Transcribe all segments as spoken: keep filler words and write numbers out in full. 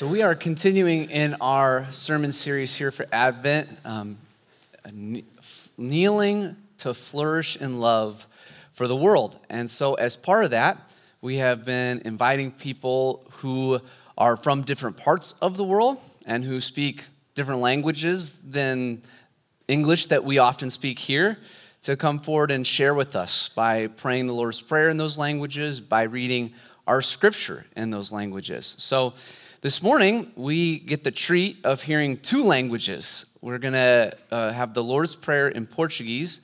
So we are continuing in our sermon series here for Advent, um, Kneeling to Flourish in Love for the World. And so as part of that, we have been inviting people who are from different parts of the world and who speak different languages than English that we often speak here to come forward and share with us by praying the Lord's Prayer in those languages, by reading our scripture in those languages. So this morning, we get the treat of hearing two languages. We're going to uh, have the Lord's Prayer in Portuguese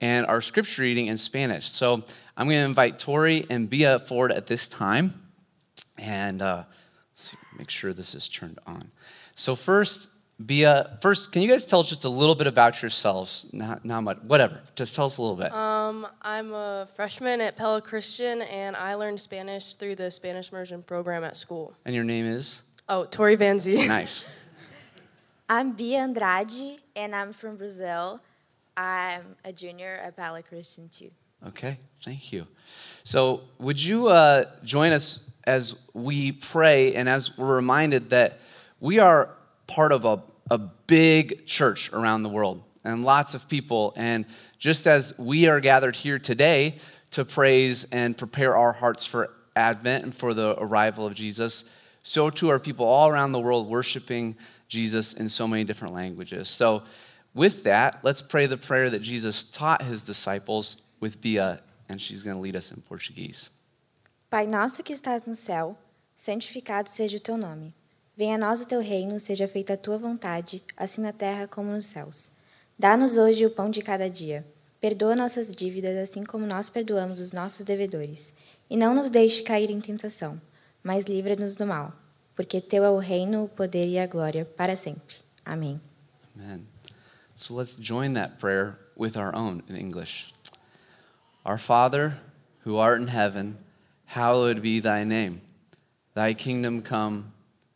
and our scripture reading in Spanish. So I'm going to invite Tori and Bia forward at this time. And uh, let's see, make sure this is turned on. So first, Bia, first, can you guys tell us just a little bit about yourselves? Not, not much, whatever. Just tell us a little bit. Um, I'm a freshman at Pella Christian, and I learned Spanish through the Spanish immersion program at school. And your name is? Oh, Tori Van Zee. Nice. I'm Bia Andrade, and I'm from Brazil. I'm a junior at Pella Christian, too. Okay, thank you. So would you uh, join us as we pray and as we're reminded that we are part of a, a big church around the world and lots of people. And just as we are gathered here today to praise and prepare our hearts for Advent and for the arrival of Jesus, so too are people all around the world worshiping Jesus in so many different languages. So with that, let's pray the prayer that Jesus taught his disciples with Bia, and she's going to lead us in Portuguese. Pai nosso que estás no céu, santificado seja o teu nome. Venha a nós o teu reino, seja feita a tua vontade, assim na terra como nos céus. Dá-nos hoje o pão de cada dia. Perdoa nossas dívidas, assim como nós perdoamos os nossos devedores. E não nos deixe cair em tentação, mas livra-nos do mal, porque teu é o reino, o poder e a glória para sempre. Amém. Amen. So let's join that prayer with our own in English. Our Father, who art in heaven, hallowed be thy name. Thy kingdom come.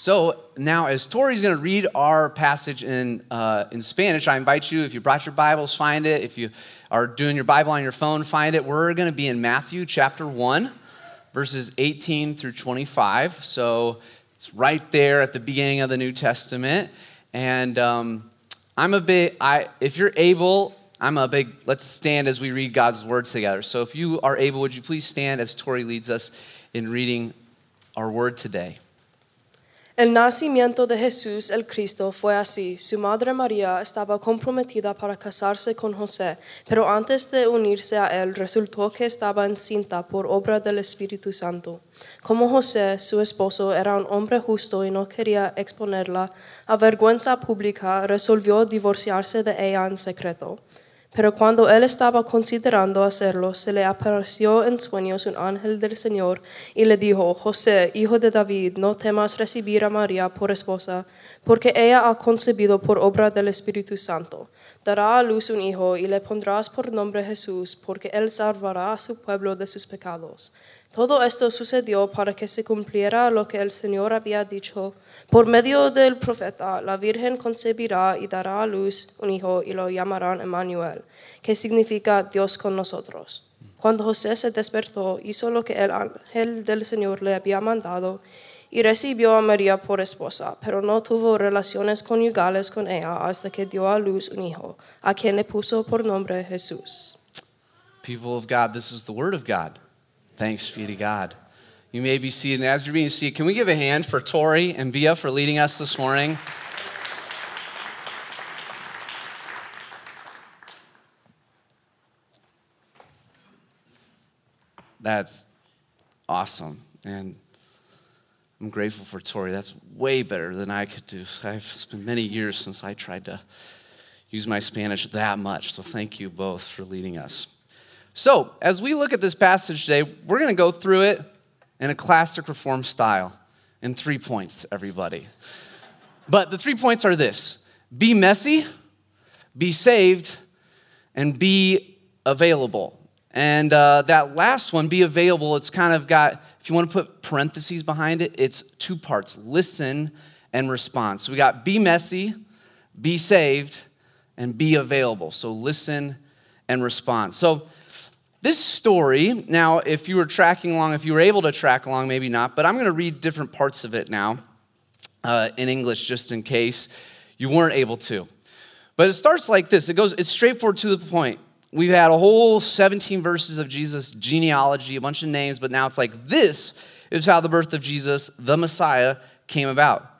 So now, as Tori's going to read our passage in uh, in Spanish, I invite you, if you brought your Bibles, find it. If you are doing your Bible on your phone, find it. We're going to be in Matthew chapter one, verses eighteen through twenty-five. So it's right there at the beginning of the New Testament. And um, I'm a big, I, if you're able, I'm a big, let's stand as we read God's words together. So if you are able, would you please stand as Tori leads us in reading our word today? El nacimiento de Jesús el Cristo fue así. Su madre María estaba comprometida para casarse con José, pero antes de unirse a él resultó que estaba encinta por obra del Espíritu Santo. Como José, su esposo, era un hombre justo y no quería exponerla a vergüenza pública, resolvió divorciarse de ella en secreto. Pero cuando él estaba considerando hacerlo, se le apareció en sueños un ángel del Señor y le dijo, José, hijo de David, no temas recibir a María por esposa, porque ella ha concebido por obra del Espíritu Santo. Dará a luz un hijo y le pondrás por nombre Jesús, porque él salvará a su pueblo de sus pecados. Todo esto sucedió para que se cumpliera lo que el Señor había dicho. Por medio del profeta, la Virgen concebirá y dará a luz un hijo y lo llamarán Emmanuel, que significa Dios con nosotros. Cuando José se despertó, hizo lo que el ángel del Señor le había mandado y recibió a María por esposa, pero no tuvo relaciones conyugales con ella hasta que dio a luz un hijo, a quien le puso por nombre Jesús. People of God, this is the word of God. Thanks be to God. You may be seated. And as you're being seated, can we give a hand for Tori and Bia for leading us this morning? That's awesome. And I'm grateful for Tori. That's way better than I could do. It's been many years since I tried to use my Spanish that much. So thank you both for leading us. So, as we look at this passage today, we're going to go through it in a classic reform style in three points, everybody. But the three points are this: be messy, be saved, and be available. And uh, that last one, be available, it's kind of got, if you want to put parentheses behind it, it's two parts, listen and response. So we got be messy, be saved, and be available. So listen and respond. So this story, now if you were tracking along, if you were able to track along, maybe not, but I'm going to read different parts of it now uh, in English just in case you weren't able to. But it starts like this. It goes, it's straightforward to the point. We've had a whole seventeen verses of Jesus' genealogy, a bunch of names, but now it's like this is how the birth of Jesus, the Messiah, came about.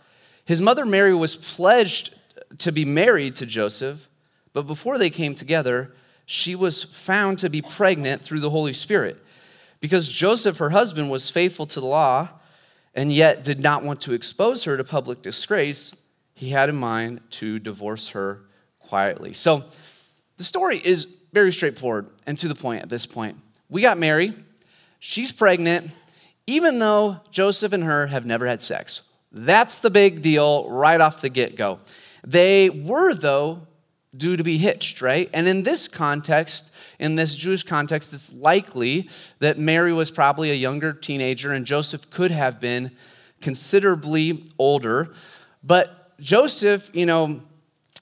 His mother Mary was pledged to be married to Joseph, but before they came together, she was found to be pregnant through the Holy Spirit because Joseph, her husband, was faithful to the law and yet did not want to expose her to public disgrace. He had in mind to divorce her quietly. So the story is very straightforward and to the point at this point. We got Mary. She's pregnant, even though Joseph and her have never had sex. That's the big deal right off the get-go. They were, though, due to be hitched, right? And in this context, in this Jewish context, it's likely that Mary was probably a younger teenager and Joseph could have been considerably older. But Joseph, you know,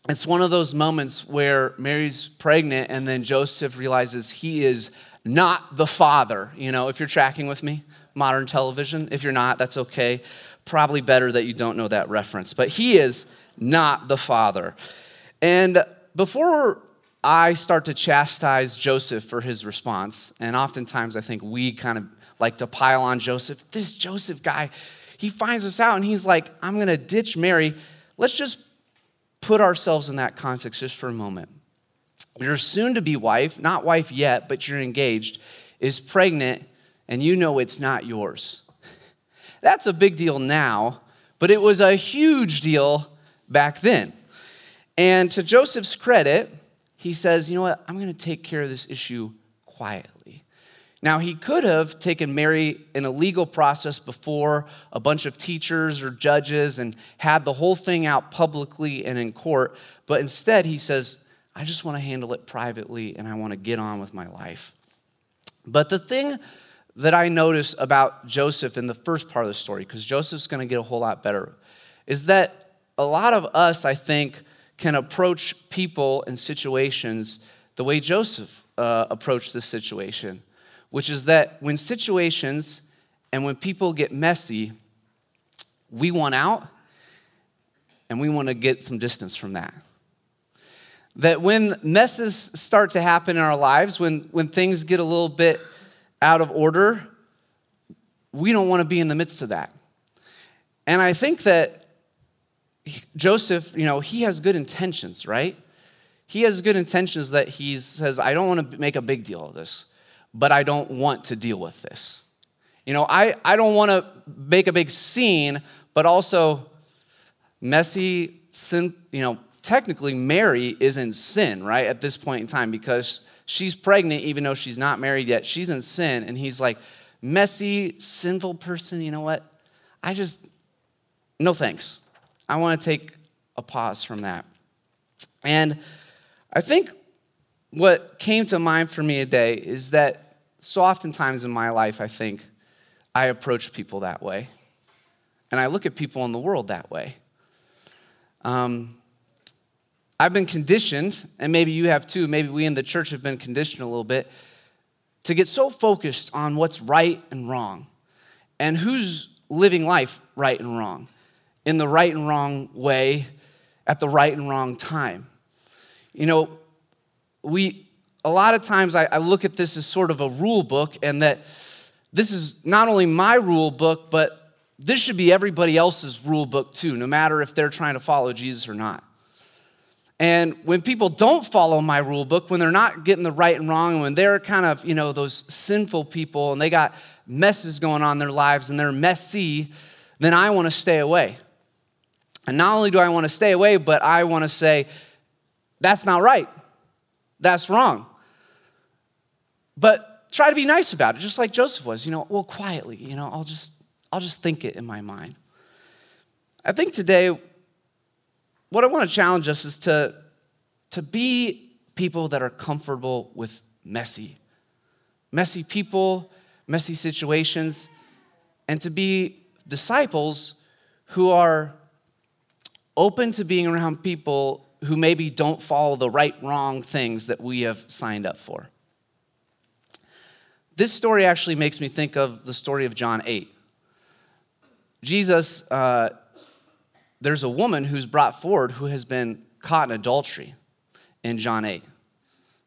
it's one of those moments where Mary's pregnant and then Joseph realizes he is not the father. You know, if you're tracking with me, modern television. If you're not, that's okay. Probably better that you don't know that reference. But he is not the father. And before I start to chastise Joseph for his response, and oftentimes I think we kind of like to pile on Joseph, this Joseph guy, he finds us out and he's like, I'm going to ditch Mary. Let's just put ourselves in that context just for a moment. Your soon-to-be wife, not wife yet, but you're engaged, is pregnant, and you know it's not yours. That's a big deal now, but it was a huge deal back then. And to Joseph's credit, he says, you know what, I'm going to take care of this issue quietly. Now, he could have taken Mary in a legal process before a bunch of teachers or judges and had the whole thing out publicly and in court, but instead he says, I just want to handle it privately and I want to get on with my life. But the thing that I notice about Joseph in the first part of the story, because Joseph's going to get a whole lot better, is that a lot of us, I think, can approach people and situations the way Joseph uh, approached this situation, which is that when situations and when people get messy, we want out and we want to get some distance from that. That when messes start to happen in our lives, when, when things get a little bit out of order, we don't want to be in the midst of that. And I think that Joseph, you know, he has good intentions, right? He has good intentions that he says, I don't want to make a big deal of this, but I don't want to deal with this. You know, I, I don't want to make a big scene, but also messy sin, you know, technically Mary is in sin, right, at this point in time because she's pregnant even though she's not married yet. She's in sin, and he's like, messy, sinful person, you know what? I just, no thanks. I want to take a pause from that. And I think what came to mind for me today is that so oftentimes in my life, I think I approach people that way. And I look at people in the world that way. Um, I've been conditioned, and maybe you have too, maybe we in the church have been conditioned a little bit, to get so focused on what's right and wrong and who's living life right and wrong, in the right and wrong way, at the right and wrong time. You know, We, a lot of times I, I look at this as sort of a rule book, and that this is not only my rule book, but this should be everybody else's rule book too, no matter if they're trying to follow Jesus or not. And when people don't follow my rule book, when they're not getting the right and wrong, and when they're kind of, you know, those sinful people and they got messes going on in their lives and they're messy, then I want to stay away. And not only do I want to stay away, but I want to say, that's not right. That's wrong. But try to be nice about it, just like Joseph was, you know, well, quietly, you know, I'll just I'll just think it in my mind. I think today, what I want to challenge us is to, to be people that are comfortable with messy. Messy people, messy situations, and to be disciples who are open to being around people who maybe don't follow the right, wrong things that we have signed up for. This story actually makes me think of the story of John eight. Jesus, uh, there's a woman who's brought forward who has been caught in adultery in John eight.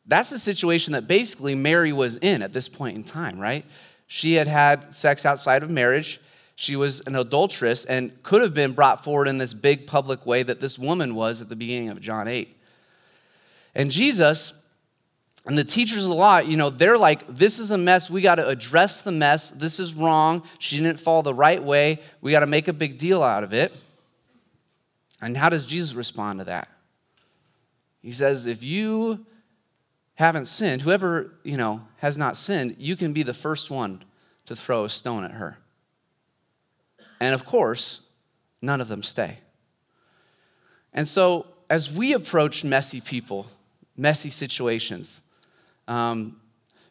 That's the situation that basically Mary was in at this point in time, right? She had had sex outside of marriage. She was an adulteress and could have been brought forward in this big public way that this woman was at the beginning of John eight. And Jesus and the teachers of the law, you know, they're like, this is a mess. We got to address the mess. This is wrong. She didn't fall the right way. We got to make a big deal out of it. And how does Jesus respond to that? He says, if you haven't sinned, whoever, you know, has not sinned, you can be the first one to throw a stone at her. And of course, none of them stay. And so as we approach messy people, messy situations, um,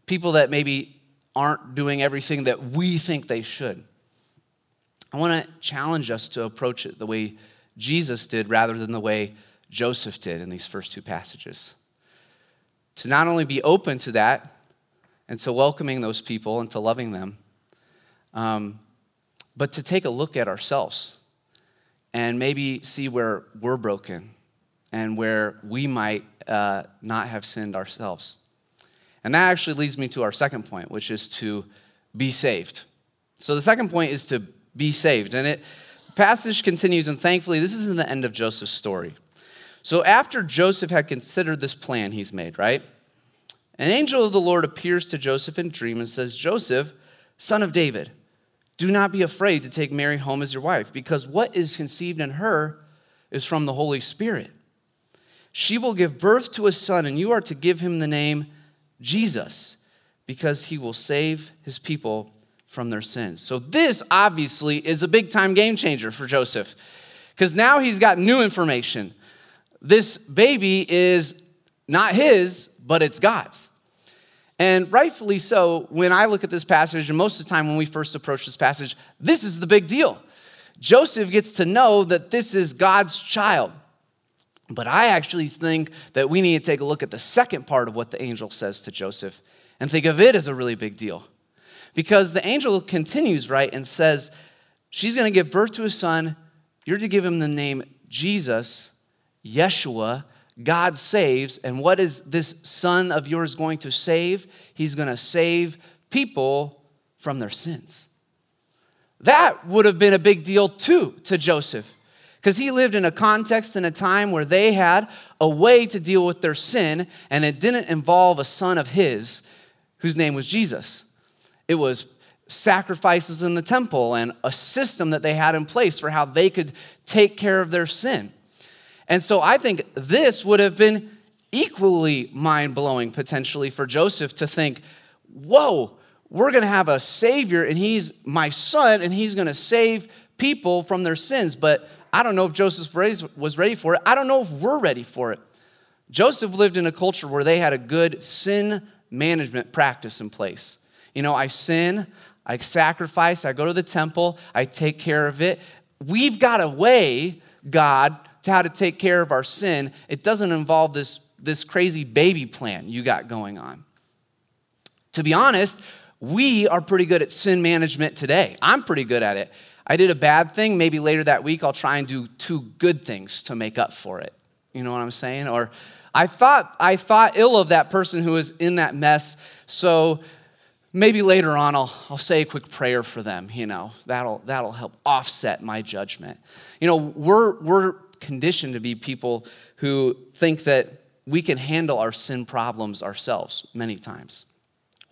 people that maybe aren't doing everything that we think they should, I want to challenge us to approach it the way Jesus did rather than the way Joseph did in these first two passages. To not only be open to that and to welcoming those people and to loving them, um, but to take a look at ourselves and maybe see where we're broken and where we might uh, not have sinned ourselves. And that actually leads me to our second point, which is to be saved. So the second point is to be saved. And it passage continues, and thankfully, this isn't the end of Joseph's story. So after Joseph had considered this plan he's made, right? An angel of the Lord appears to Joseph in a dream and says, Joseph, son of David, do not be afraid to take Mary home as your wife, because what is conceived in her is from the Holy Spirit. She will give birth to a son, and you are to give him the name Jesus, because he will save his people from their sins. So this obviously is a big-time game changer for Joseph, because now he's got new information. This baby is not his, but it's God's. And rightfully so, when I look at this passage, and most of the time when we first approach this passage, this is the big deal. Joseph gets to know that this is God's child. But I actually think that we need to take a look at the second part of what the angel says to Joseph and think of it as a really big deal. Because the angel continues, right, and says, she's going to give birth to a son. You're to give him the name Jesus, Yeshua, God saves. And what is this son of yours going to save? He's going to save people from their sins. That would have been a big deal too to Joseph, because he lived in a context and a time where they had a way to deal with their sin, and it didn't involve a son of his whose name was Jesus. It was sacrifices in the temple and a system that they had in place for how they could take care of their sin. And so I think this would have been equally mind-blowing potentially for Joseph to think, whoa, we're going to have a savior, and he's my son, and he's going to save people from their sins. But I don't know if Joseph was ready for it. I don't know if we're ready for it. Joseph lived in a culture where they had a good sin management practice in place. You know, I sin, I sacrifice, I go to the temple, I take care of it. We've got a way, God, to how to take care of our sin. It doesn't involve this, this crazy baby plan you got going on. To be honest, we are pretty good at sin management today. I'm pretty good at it. I did a bad thing. Maybe later that week I'll try and do two good things to make up for it. You know what I'm saying? Or I thought I thought ill of that person who was in that mess, so maybe later on I'll, I'll say a quick prayer for them. You know, that'll that'll help offset my judgment. You know, we're we're conditioned to be people who think that we can handle our sin problems ourselves many times.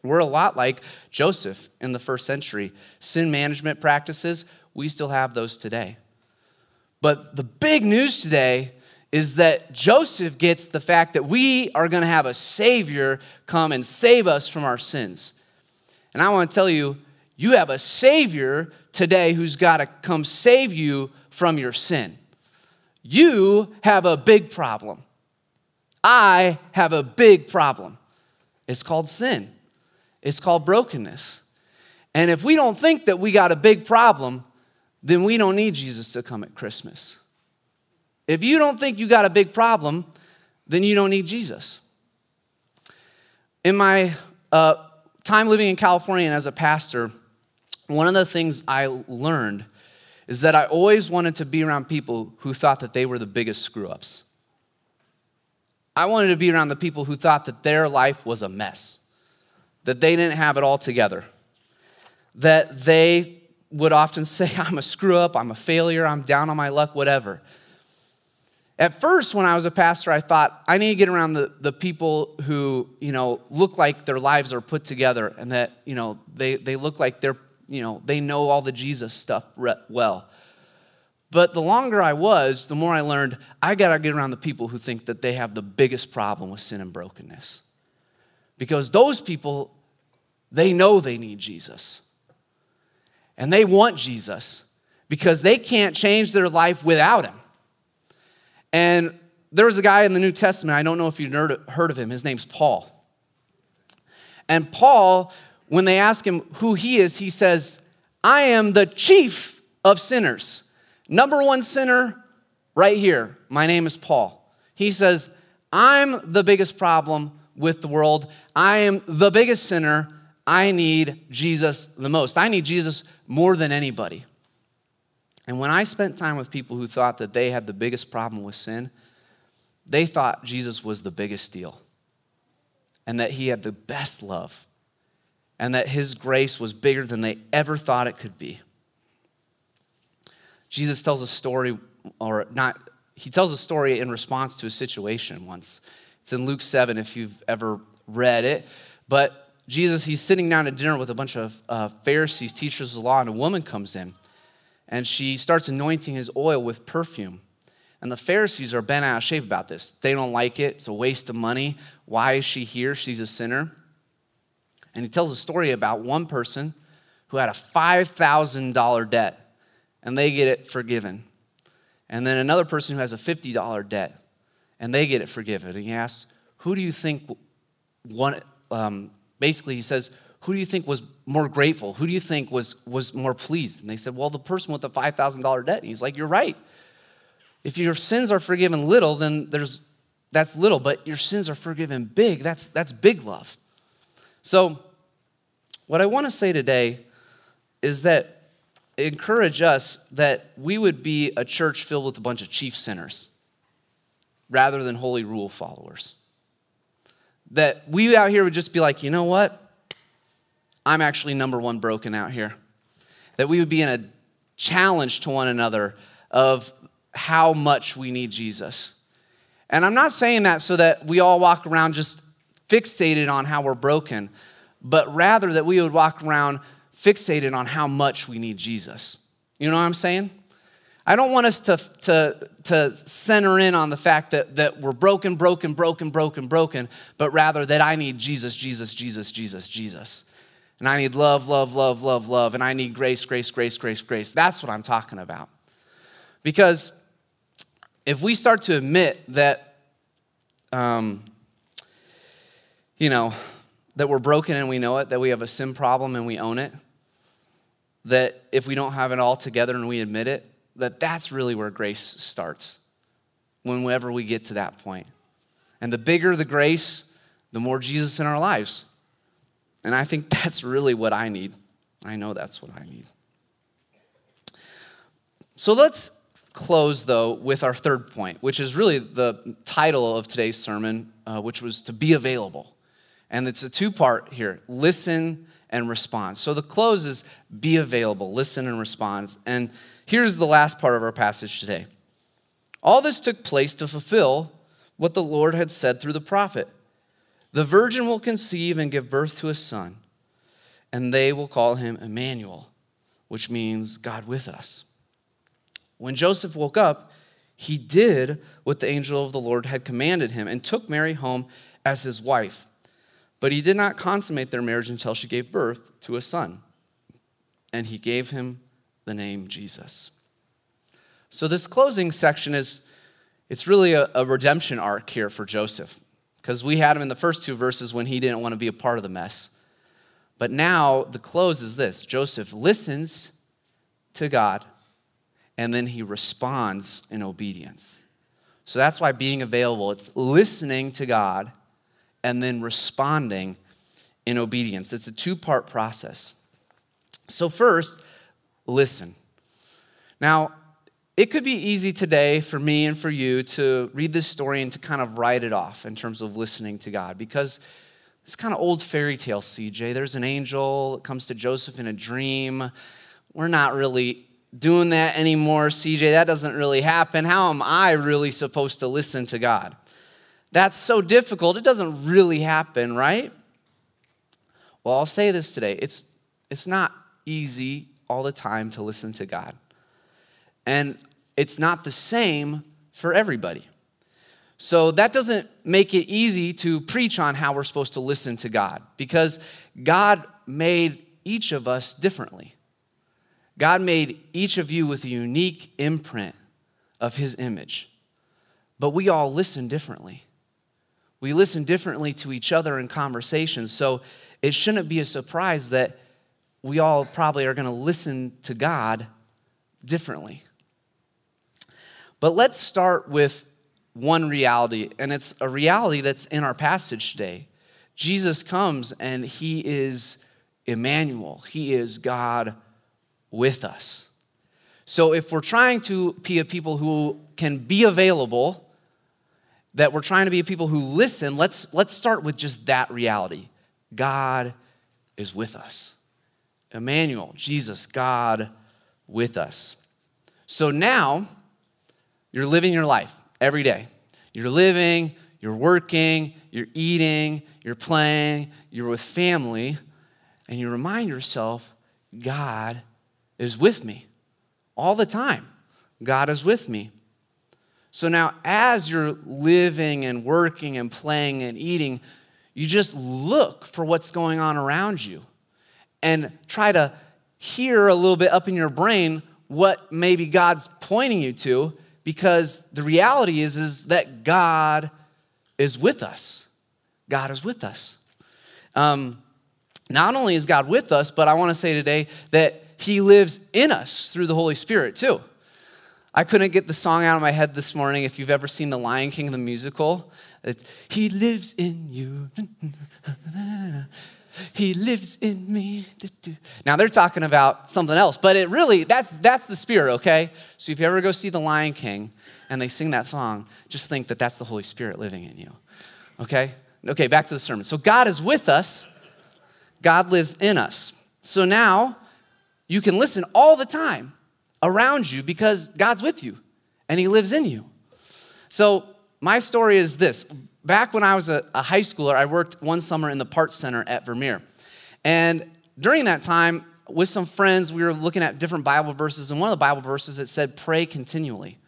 We're a lot like Joseph in the first century. Sin management practices, we still have those today. But the big news today is that Joseph gets the fact that we are going to have a Savior come and save us from our sins. And I want to tell you, you have a Savior today who's got to come save you from your sin. You have a big problem. I have a big problem. It's called sin. It's called brokenness. And if we don't think that we got a big problem, then we don't need Jesus to come at Christmas. If you don't think you got a big problem, then you don't need Jesus. In my uh, time living in California and as a pastor, one of the things I learned is that I always wanted to be around people who thought that they were the biggest screw-ups. I wanted to be around the people who thought that their life was a mess, that they didn't have it all together, that they would often say, I'm a screw-up, I'm a failure, I'm down on my luck, whatever. At first, when I was a pastor, I thought, I need to get around the, the people who, you know, look like their lives are put together and that, you know, they, they look like they're, you know, they know all the Jesus stuff well. But the longer I was, the more I learned, I got to get around the people who think that they have the biggest problem with sin and brokenness. Because those people, they know they need Jesus. And they want Jesus because they can't change their life without him. And there was a guy in the New Testament, I don't know if you've heard of him, his name's Paul. And Paul, when they ask him who he is, he says, I am the chief of sinners. Number one sinner right here. My name is Paul. He says, I'm the biggest problem with the world. I am the biggest sinner. I need Jesus the most. I need Jesus more than anybody. And when I spent time with people who thought that they had the biggest problem with sin, they thought Jesus was the biggest deal and that he had the best love, and that his grace was bigger than they ever thought it could be. Jesus tells a story, or not, he tells a story in response to a situation once. It's in Luke seven, if you've ever read it. But Jesus, he's sitting down at dinner with a bunch of uh, Pharisees, teachers of the law, and a woman comes in, and she starts anointing his oil with perfume. And the Pharisees are bent out of shape about this. They don't like it. It's a waste of money. Why is she here? She's a sinner. And he tells a story about one person who had a five thousand dollars debt, and they get it forgiven. And then another person who has a fifty dollars debt, and they get it forgiven. And he asks, who do you think, one, um, basically he says, who do you think was more grateful? Who do you think was, was more pleased? And they said, well, the person with the five thousand dollars debt. And he's like, you're right. If your sins are forgiven little, then there's that's little. But your sins are forgiven big. That's, that's big love. So what I want to say today is that encourage us that we would be a church filled with a bunch of chief sinners rather than holy rule followers. That we out here would just be like, you know what? I'm actually number one broken out here. That we would be in a challenge to one another of how much we need Jesus. And I'm not saying that so that we all walk around just fixated on how we're broken, but rather that we would walk around fixated on how much we need Jesus. You know what I'm saying? I don't want us to, to, to center in on the fact that, that we're broken, broken, broken, broken, broken, but rather that I need Jesus, Jesus, Jesus, Jesus, Jesus. And I need love, love, love, love, love, and I need grace, grace, grace, grace, grace. That's what I'm talking about. Because if we start to admit that, um, you know, that we're broken and we know it, that we have a sin problem and we own it, that if we don't have it all together and we admit it, that that's really where grace starts, whenever we get to that point. And the bigger the grace, the more Jesus in our lives. And I think that's really what I need. I know that's what I need. So let's close, though, with our third point, which is really the title of today's sermon, uh, which was to be available. And it's a two-part here, listen and respond. So the close is be available, listen and respond. And here's the last part of our passage today. All this took place to fulfill what the Lord had said through the prophet. The virgin will conceive and give birth to a son, and they will call him Emmanuel, which means God with us. When Joseph woke up, he did what the angel of the Lord had commanded him and took Mary home as his wife. But he did not consummate their marriage until she gave birth to a son, and he gave him the name Jesus. So this closing section is, it's really a, a redemption arc here for Joseph, Because we had him in the first two verses when he didn't want to be a part of the mess. But now the close is this. Joseph listens to God, and then he responds in obedience. So that's why being available, it's listening to God and then responding in obedience. It's a two-part process. So first, listen. Now, it could be easy today for me and for you to read this story and to kind of write it off in terms of listening to God, because it's kind of old fairy tale, C J. There's an angel that comes to Joseph in a dream. We're not really doing that anymore, C J. That doesn't really happen. How am I really supposed to listen to God? That's so difficult. It doesn't really happen, right? Well, I'll say this today. It's, it's not easy all the time to listen to God. And it's not the same for everybody. So that doesn't make it easy to preach on how we're supposed to listen to God, because God made each of us differently. God made each of you with a unique imprint of his image. But we all listen differently. We listen differently to each other in conversations. So it shouldn't be a surprise that we all probably are going to listen to God differently. But let's start with one reality, and it's a reality that's in our passage today. Jesus comes and he is Emmanuel. He is God with us. So if we're trying to be a people who can be available, that we're trying to be a people who listen, let's, let's start with just that reality. God is with us. Emmanuel, Jesus, God with us. So now you're living your life every day. You're living, you're working, you're eating, you're playing, you're with family, and you remind yourself, God is with me all the time. God is with me. So now as you're living and working and playing and eating, you just look for what's going on around you and try to hear a little bit up in your brain what maybe God's pointing you to, because the reality is, is that God is with us. God is with us. Um, not only is God with us, but I want to say today that he lives in us through the Holy Spirit too. I couldn't get the song out of my head this morning. If you've ever seen The Lion King, the musical, it's, he lives in you. He lives in me. Now they're talking about something else, but it really, that's that's the Spirit, okay? So if you ever go see The Lion King and they sing that song, just think that that's the Holy Spirit living in you, okay? Okay, back to the sermon. So God is with us. God lives in us. So now you can listen all the time around you because God's with you and he lives in you. So my story is this. Back when I was a, a high schooler, I worked one summer in the parts center at Vermeer. And during that time, with some friends, we were looking at different Bible verses, and one of the Bible verses, it said, pray continually.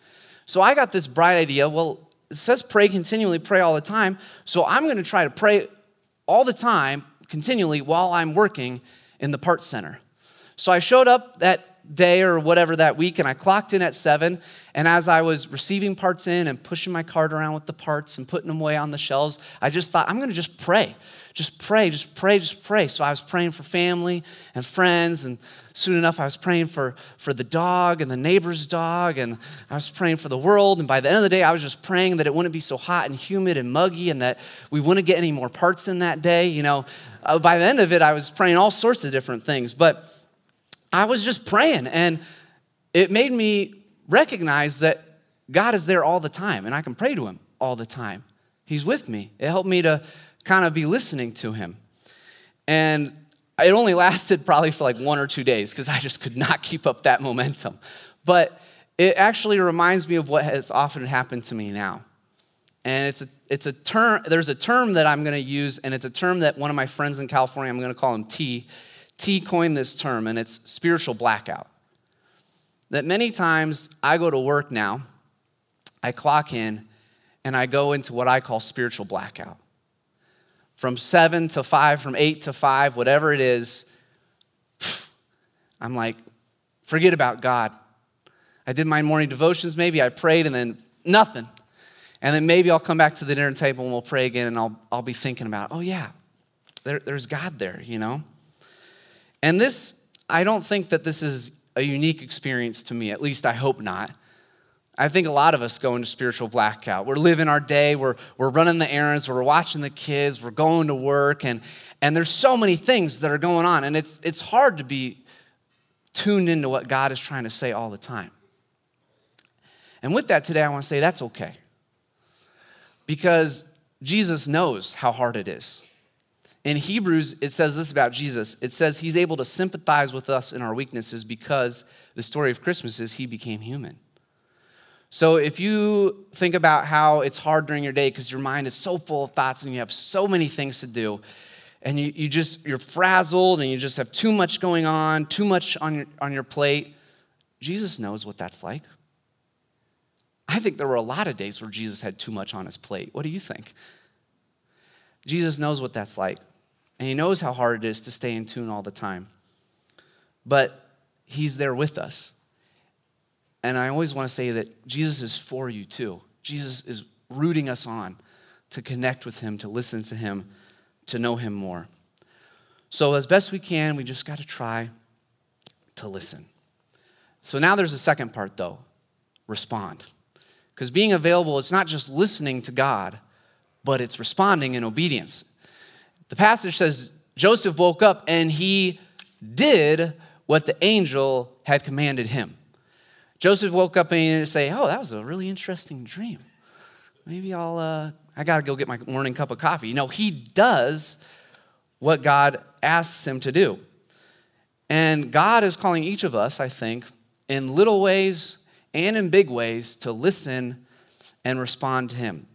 So I got this bright idea. Well, it says pray continually, pray all the time. So I'm going to try to pray all the time, continually, while I'm working in the parts center. So I showed up that day or whatever that week, and I clocked in at seven. And as I was receiving parts in and pushing my cart around with the parts and putting them away on the shelves, I just thought, I'm going to just pray, just pray, just pray, just pray. So I was praying for family and friends, and soon enough, I was praying for, for the dog and the neighbor's dog, and I was praying for the world. And by the end of the day, I was just praying that it wouldn't be so hot and humid and muggy and that we wouldn't get any more parts in that day. You know, by the end of it, I was praying all sorts of different things, but I was just praying, and it made me recognize that God is there all the time, and I can pray to him all the time. He's with me. It helped me to kind of be listening to him. And it only lasted probably for like one or two days because I just could not keep up that momentum. But it actually reminds me of what has often happened to me now. And it's a, it's a term, there's a term that I'm going to use, and it's a term that one of my friends in California, I'm going to call him T. T coined this term, and it's spiritual blackout. That many times I go to work now, I clock in, and I go into what I call spiritual blackout. From seven to five, from eight to five, whatever it is, I'm like, forget about God. I did my morning devotions, maybe I prayed, and then nothing. And then maybe I'll come back to the dinner table and we'll pray again, and I'll I'll be thinking about, oh yeah, there, there's God there, you know? And this, I don't think that this is a unique experience to me. At least I hope not. I think a lot of us go into spiritual blackout. We're living our day, we're we're running the errands, we're watching the kids, we're going to work, and and there's so many things that are going on, and it's it's hard to be tuned into what God is trying to say all the time. And with that today, I want to say that's okay. Because Jesus knows how hard it is. In Hebrews, it says this about Jesus. It says he's able to sympathize with us in our weaknesses because the story of Christmas is he became human. So if you think about how it's hard during your day because your mind is so full of thoughts and you have so many things to do, and you, you just, you're frazzled and you just have too much going on, too much on your, on your plate, Jesus knows what that's like. I think there were a lot of days where Jesus had too much on his plate. What do you think? Jesus knows what that's like, and he knows how hard it is to stay in tune all the time. But he's there with us. And I always want to say that Jesus is for you too. Jesus is rooting us on to connect with him, to listen to him, to know him more. So as best we can, we just got to try to listen. So now there's a second part though, respond. Because being available, it's not just listening to God, but it's responding in obedience. The passage says, Joseph woke up and he did what the angel had commanded him. Joseph woke up and he didn't say, oh, that was a really interesting dream. Maybe I'll, uh, I gotta go get my morning cup of coffee. You know, he does what God asks him to do. And God is calling each of us, I think, in little ways and in big ways to listen and respond to him.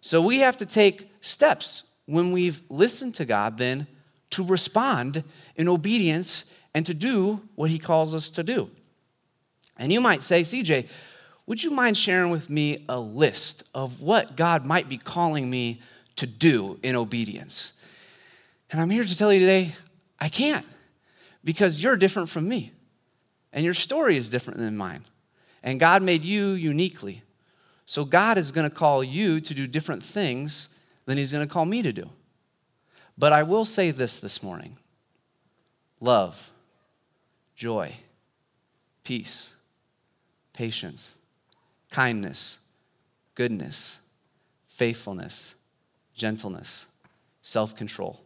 So we have to take steps when we've listened to God then to respond in obedience and to do what he calls us to do. And you might say, C J, would you mind sharing with me a list of what God might be calling me to do in obedience? And I'm here to tell you today, I can't, because you're different from me and your story is different than mine. And God made you uniquely. So God is going to call you to do different things than he's going to call me to do. But I will say this this morning. Love, joy, peace, patience, kindness, goodness, faithfulness, gentleness, self-control.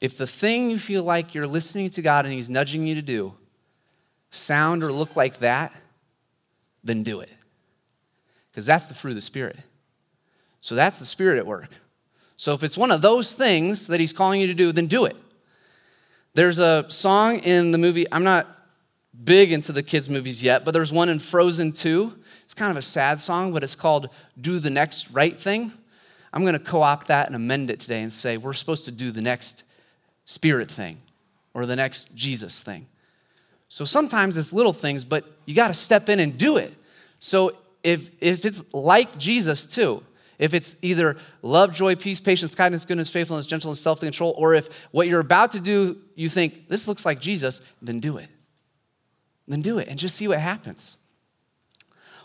If the thing you feel like you're listening to God and he's nudging you to do sound or look like that, then do it. Because that's the fruit of the Spirit. So that's the Spirit at work. So if it's one of those things that he's calling you to do, then do it. There's a song in the movie, I'm not big into the kids' movies yet, but there's one in Frozen two. It's kind of a sad song, but it's called Do the Next Right Thing. I'm going to co-opt that and amend it today and say we're supposed to do the next Spirit thing or the next Jesus thing. So sometimes it's little things, but you got to step in and do it. So if if it's like Jesus too, if it's either love, joy, peace, patience, kindness, goodness, faithfulness, gentleness, self-control, or if what you're about to do, you think this looks like Jesus, then do it. Then do it and just see what happens.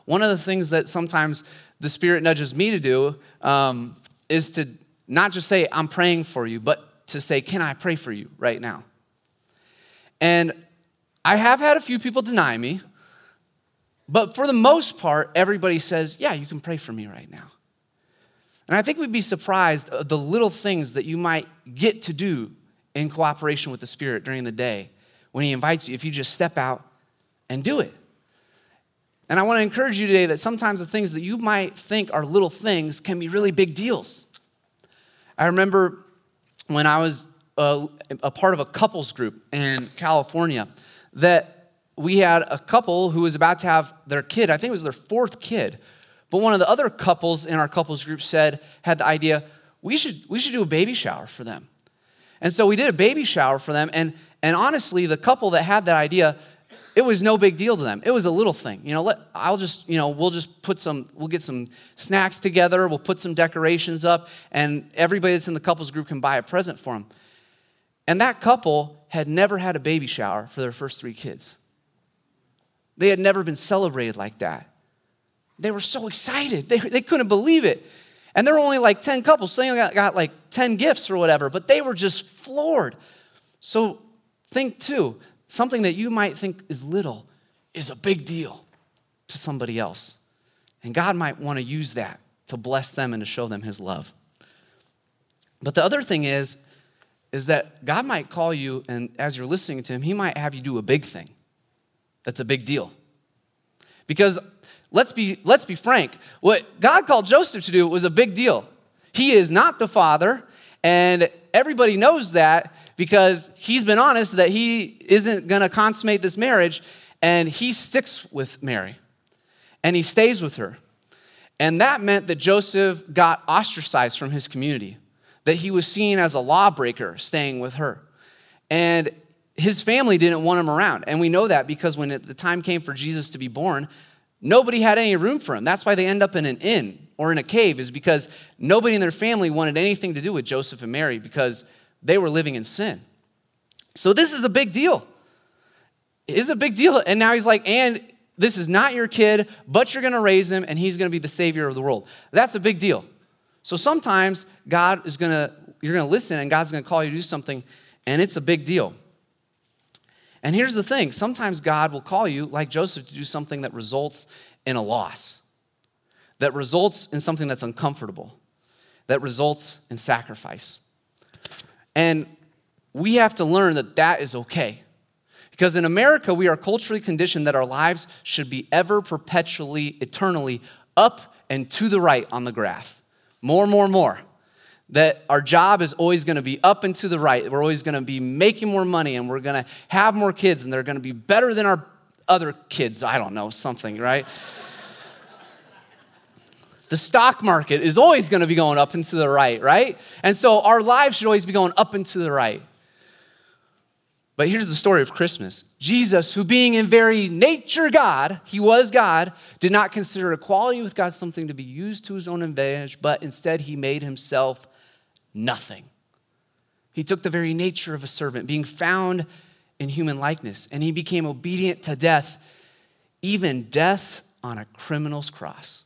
One of the things that sometimes the Spirit nudges me to do um, is to not just say, I'm praying for you, but to say, can I pray for you right now? And I have had a few people deny me, but for the most part, everybody says, yeah, you can pray for me right now. And I think we'd be surprised at the little things that you might get to do in cooperation with the Spirit during the day when he invites you, if you just step out and do it. And I want to encourage you today that sometimes the things that you might think are little things can be really big deals. I remember when I was a, a part of a couples group in California, that we had a couple who was about to have their kid. I think it was their fourth kid. But one of the other couples in our couples group said, had the idea, we should we should do a baby shower for them. And so we did a baby shower for them. And, and honestly, the couple that had that idea, it was no big deal to them. It was a little thing. You know, let, I'll just, you know, we'll just put some, we'll get some snacks together. We'll put some decorations up. And everybody that's in the couples group can buy a present for them. And that couple had never had a baby shower for their first three kids. They had never been celebrated like that. They were so excited. They, they couldn't believe it. And there were only like ten couples, so they only got, got like ten gifts or whatever, but they were just floored. So think too, something that you might think is little is a big deal to somebody else. And God might want to use that to bless them and to show them his love. But the other thing is, is that God might call you, and as you're listening to him, he might have you do a big thing. That's a big deal. Because let's be, let's be frank, what God called Joseph to do was a big deal. He is not the father, and everybody knows that because he's been honest that he isn't going to consummate this marriage, and he sticks with Mary, and he stays with her. And that meant that Joseph got ostracized from his community, that he was seen as a lawbreaker staying with her. And his family didn't want him around, and we know that because when the time came for Jesus to be born, nobody had any room for him. That's why they end up in an inn or in a cave, is because nobody in their family wanted anything to do with Joseph and Mary because they were living in sin. So this is a big deal. It is a big deal. And now he's like, and this is not your kid, but you're going to raise him, and he's going to be the savior of the world. That's a big deal. So sometimes God is going to, you're going to listen, and God's going to call you to do something, and it's a big deal. And here's the thing. Sometimes God will call you, like Joseph, to do something that results in a loss, that results in something that's uncomfortable, that results in sacrifice. And we have to learn that that is okay. Because in America, we are culturally conditioned that our lives should be ever, perpetually, eternally up and to the right on the graph. More, more, more. That our job is always going to be up and to the right. We're always going to be making more money, and we're going to have more kids, and they're going to be better than our other kids. I don't know, something, right? The stock market is always going to be going up and to the right, right? And so our lives should always be going up and to the right. But here's the story of Christmas. Jesus, who being in very nature God, he was God, did not consider equality with God something to be used to his own advantage, but instead he made himself nothing. He took the very nature of a servant, being found in human likeness, and he became obedient to death, even death on a criminal's cross.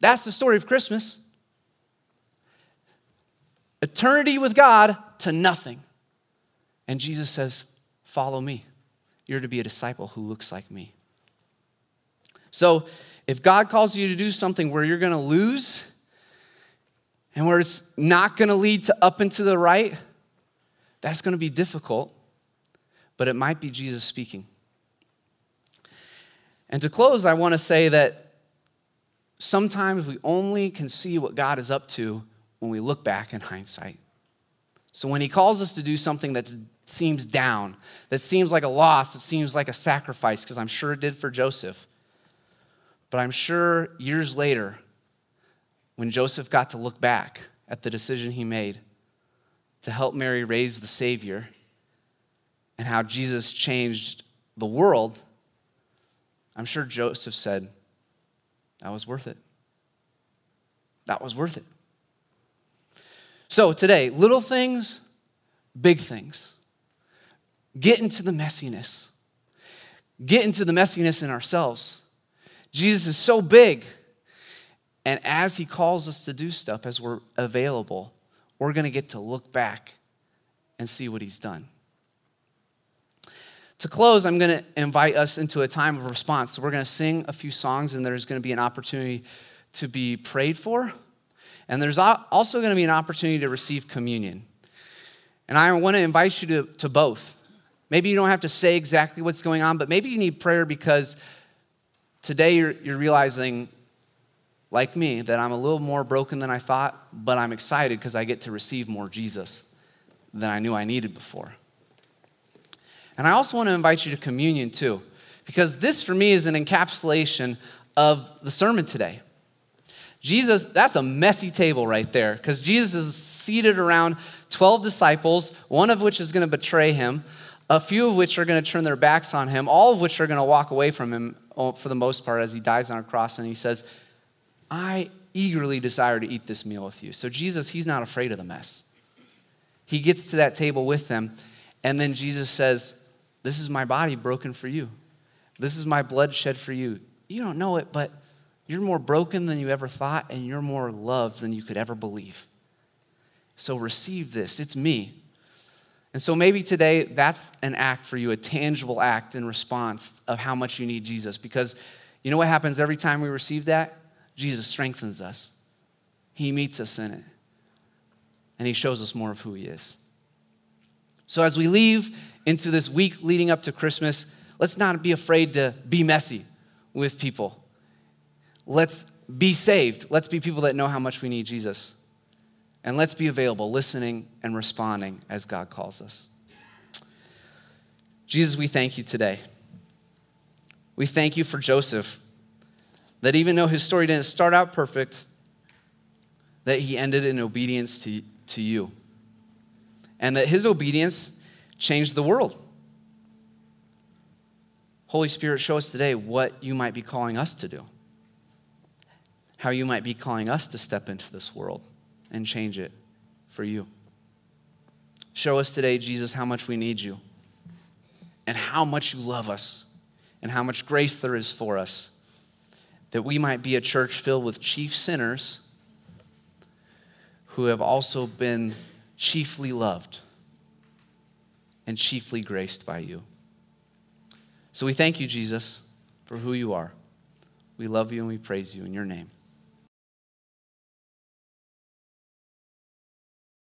That's the story of Christmas. Eternity with God to nothing. And Jesus says, follow me. You're to be a disciple who looks like me. So if God calls you to do something where you're going to lose, and where it's not going to lead to up and to the right, that's going to be difficult, but it might be Jesus speaking. And to close, I want to say that sometimes we only can see what God is up to when we look back in hindsight. So when he calls us to do something that seems down, that seems like a loss, that seems like a sacrifice, because I'm sure it did for Joseph, but I'm sure years later, when Joseph got to look back at the decision he made to help Mary raise the Savior and how Jesus changed the world, I'm sure Joseph said, that was worth it. That was worth it. So today, little things, big things. Get into the messiness. Get into the messiness in ourselves. Jesus is so big. And as he calls us to do stuff, as we're available, we're going to get to look back and see what he's done. To close, I'm going to invite us into a time of response. So we're going to sing a few songs, and there's going to be an opportunity to be prayed for. And there's also going to be an opportunity to receive communion. And I want to invite you to, to both. Maybe you don't have to say exactly what's going on, but maybe you need prayer because today you're, you're realizing, like me, that I'm a little more broken than I thought, but I'm excited because I get to receive more Jesus than I knew I needed before. And I also want to invite you to communion too, because this for me is an encapsulation of the sermon today. Jesus, that's a messy table right there, because Jesus is seated around twelve disciples, one of which is going to betray him, a few of which are going to turn their backs on him, all of which are going to walk away from him for the most part as he dies on a cross, and he says, I eagerly desire to eat this meal with you. So Jesus, he's not afraid of the mess. He gets to that table with them, and then Jesus says, this is my body broken for you. This is my blood shed for you. You don't know it, but You're more broken than you ever thought, and you're more loved than you could ever believe. So receive this. It's me. And so maybe today that's an act for you, a tangible act in response of how much you need Jesus. Because you know what happens every time we receive that? Jesus strengthens us. He meets us in it. And he shows us more of who he is. So as we leave into this week leading up to Christmas, let's not be afraid to be messy with people. Let's be saved. Let's be people that know how much we need Jesus. And let's be available, listening and responding as God calls us. Jesus, we thank you today. We thank you for Joseph, that even though his story didn't start out perfect, that he ended in obedience to, to you. And that his obedience changed the world. Holy Spirit, show us today what you might be calling us to do. How you might be calling us to step into this world and change it for you. Show us today, Jesus, how much we need you and how much you love us and how much grace there is for us, that we might be a church filled with chief sinners who have also been chiefly loved and chiefly graced by you. So we thank you, Jesus, for who you are. We love you and we praise you in your name.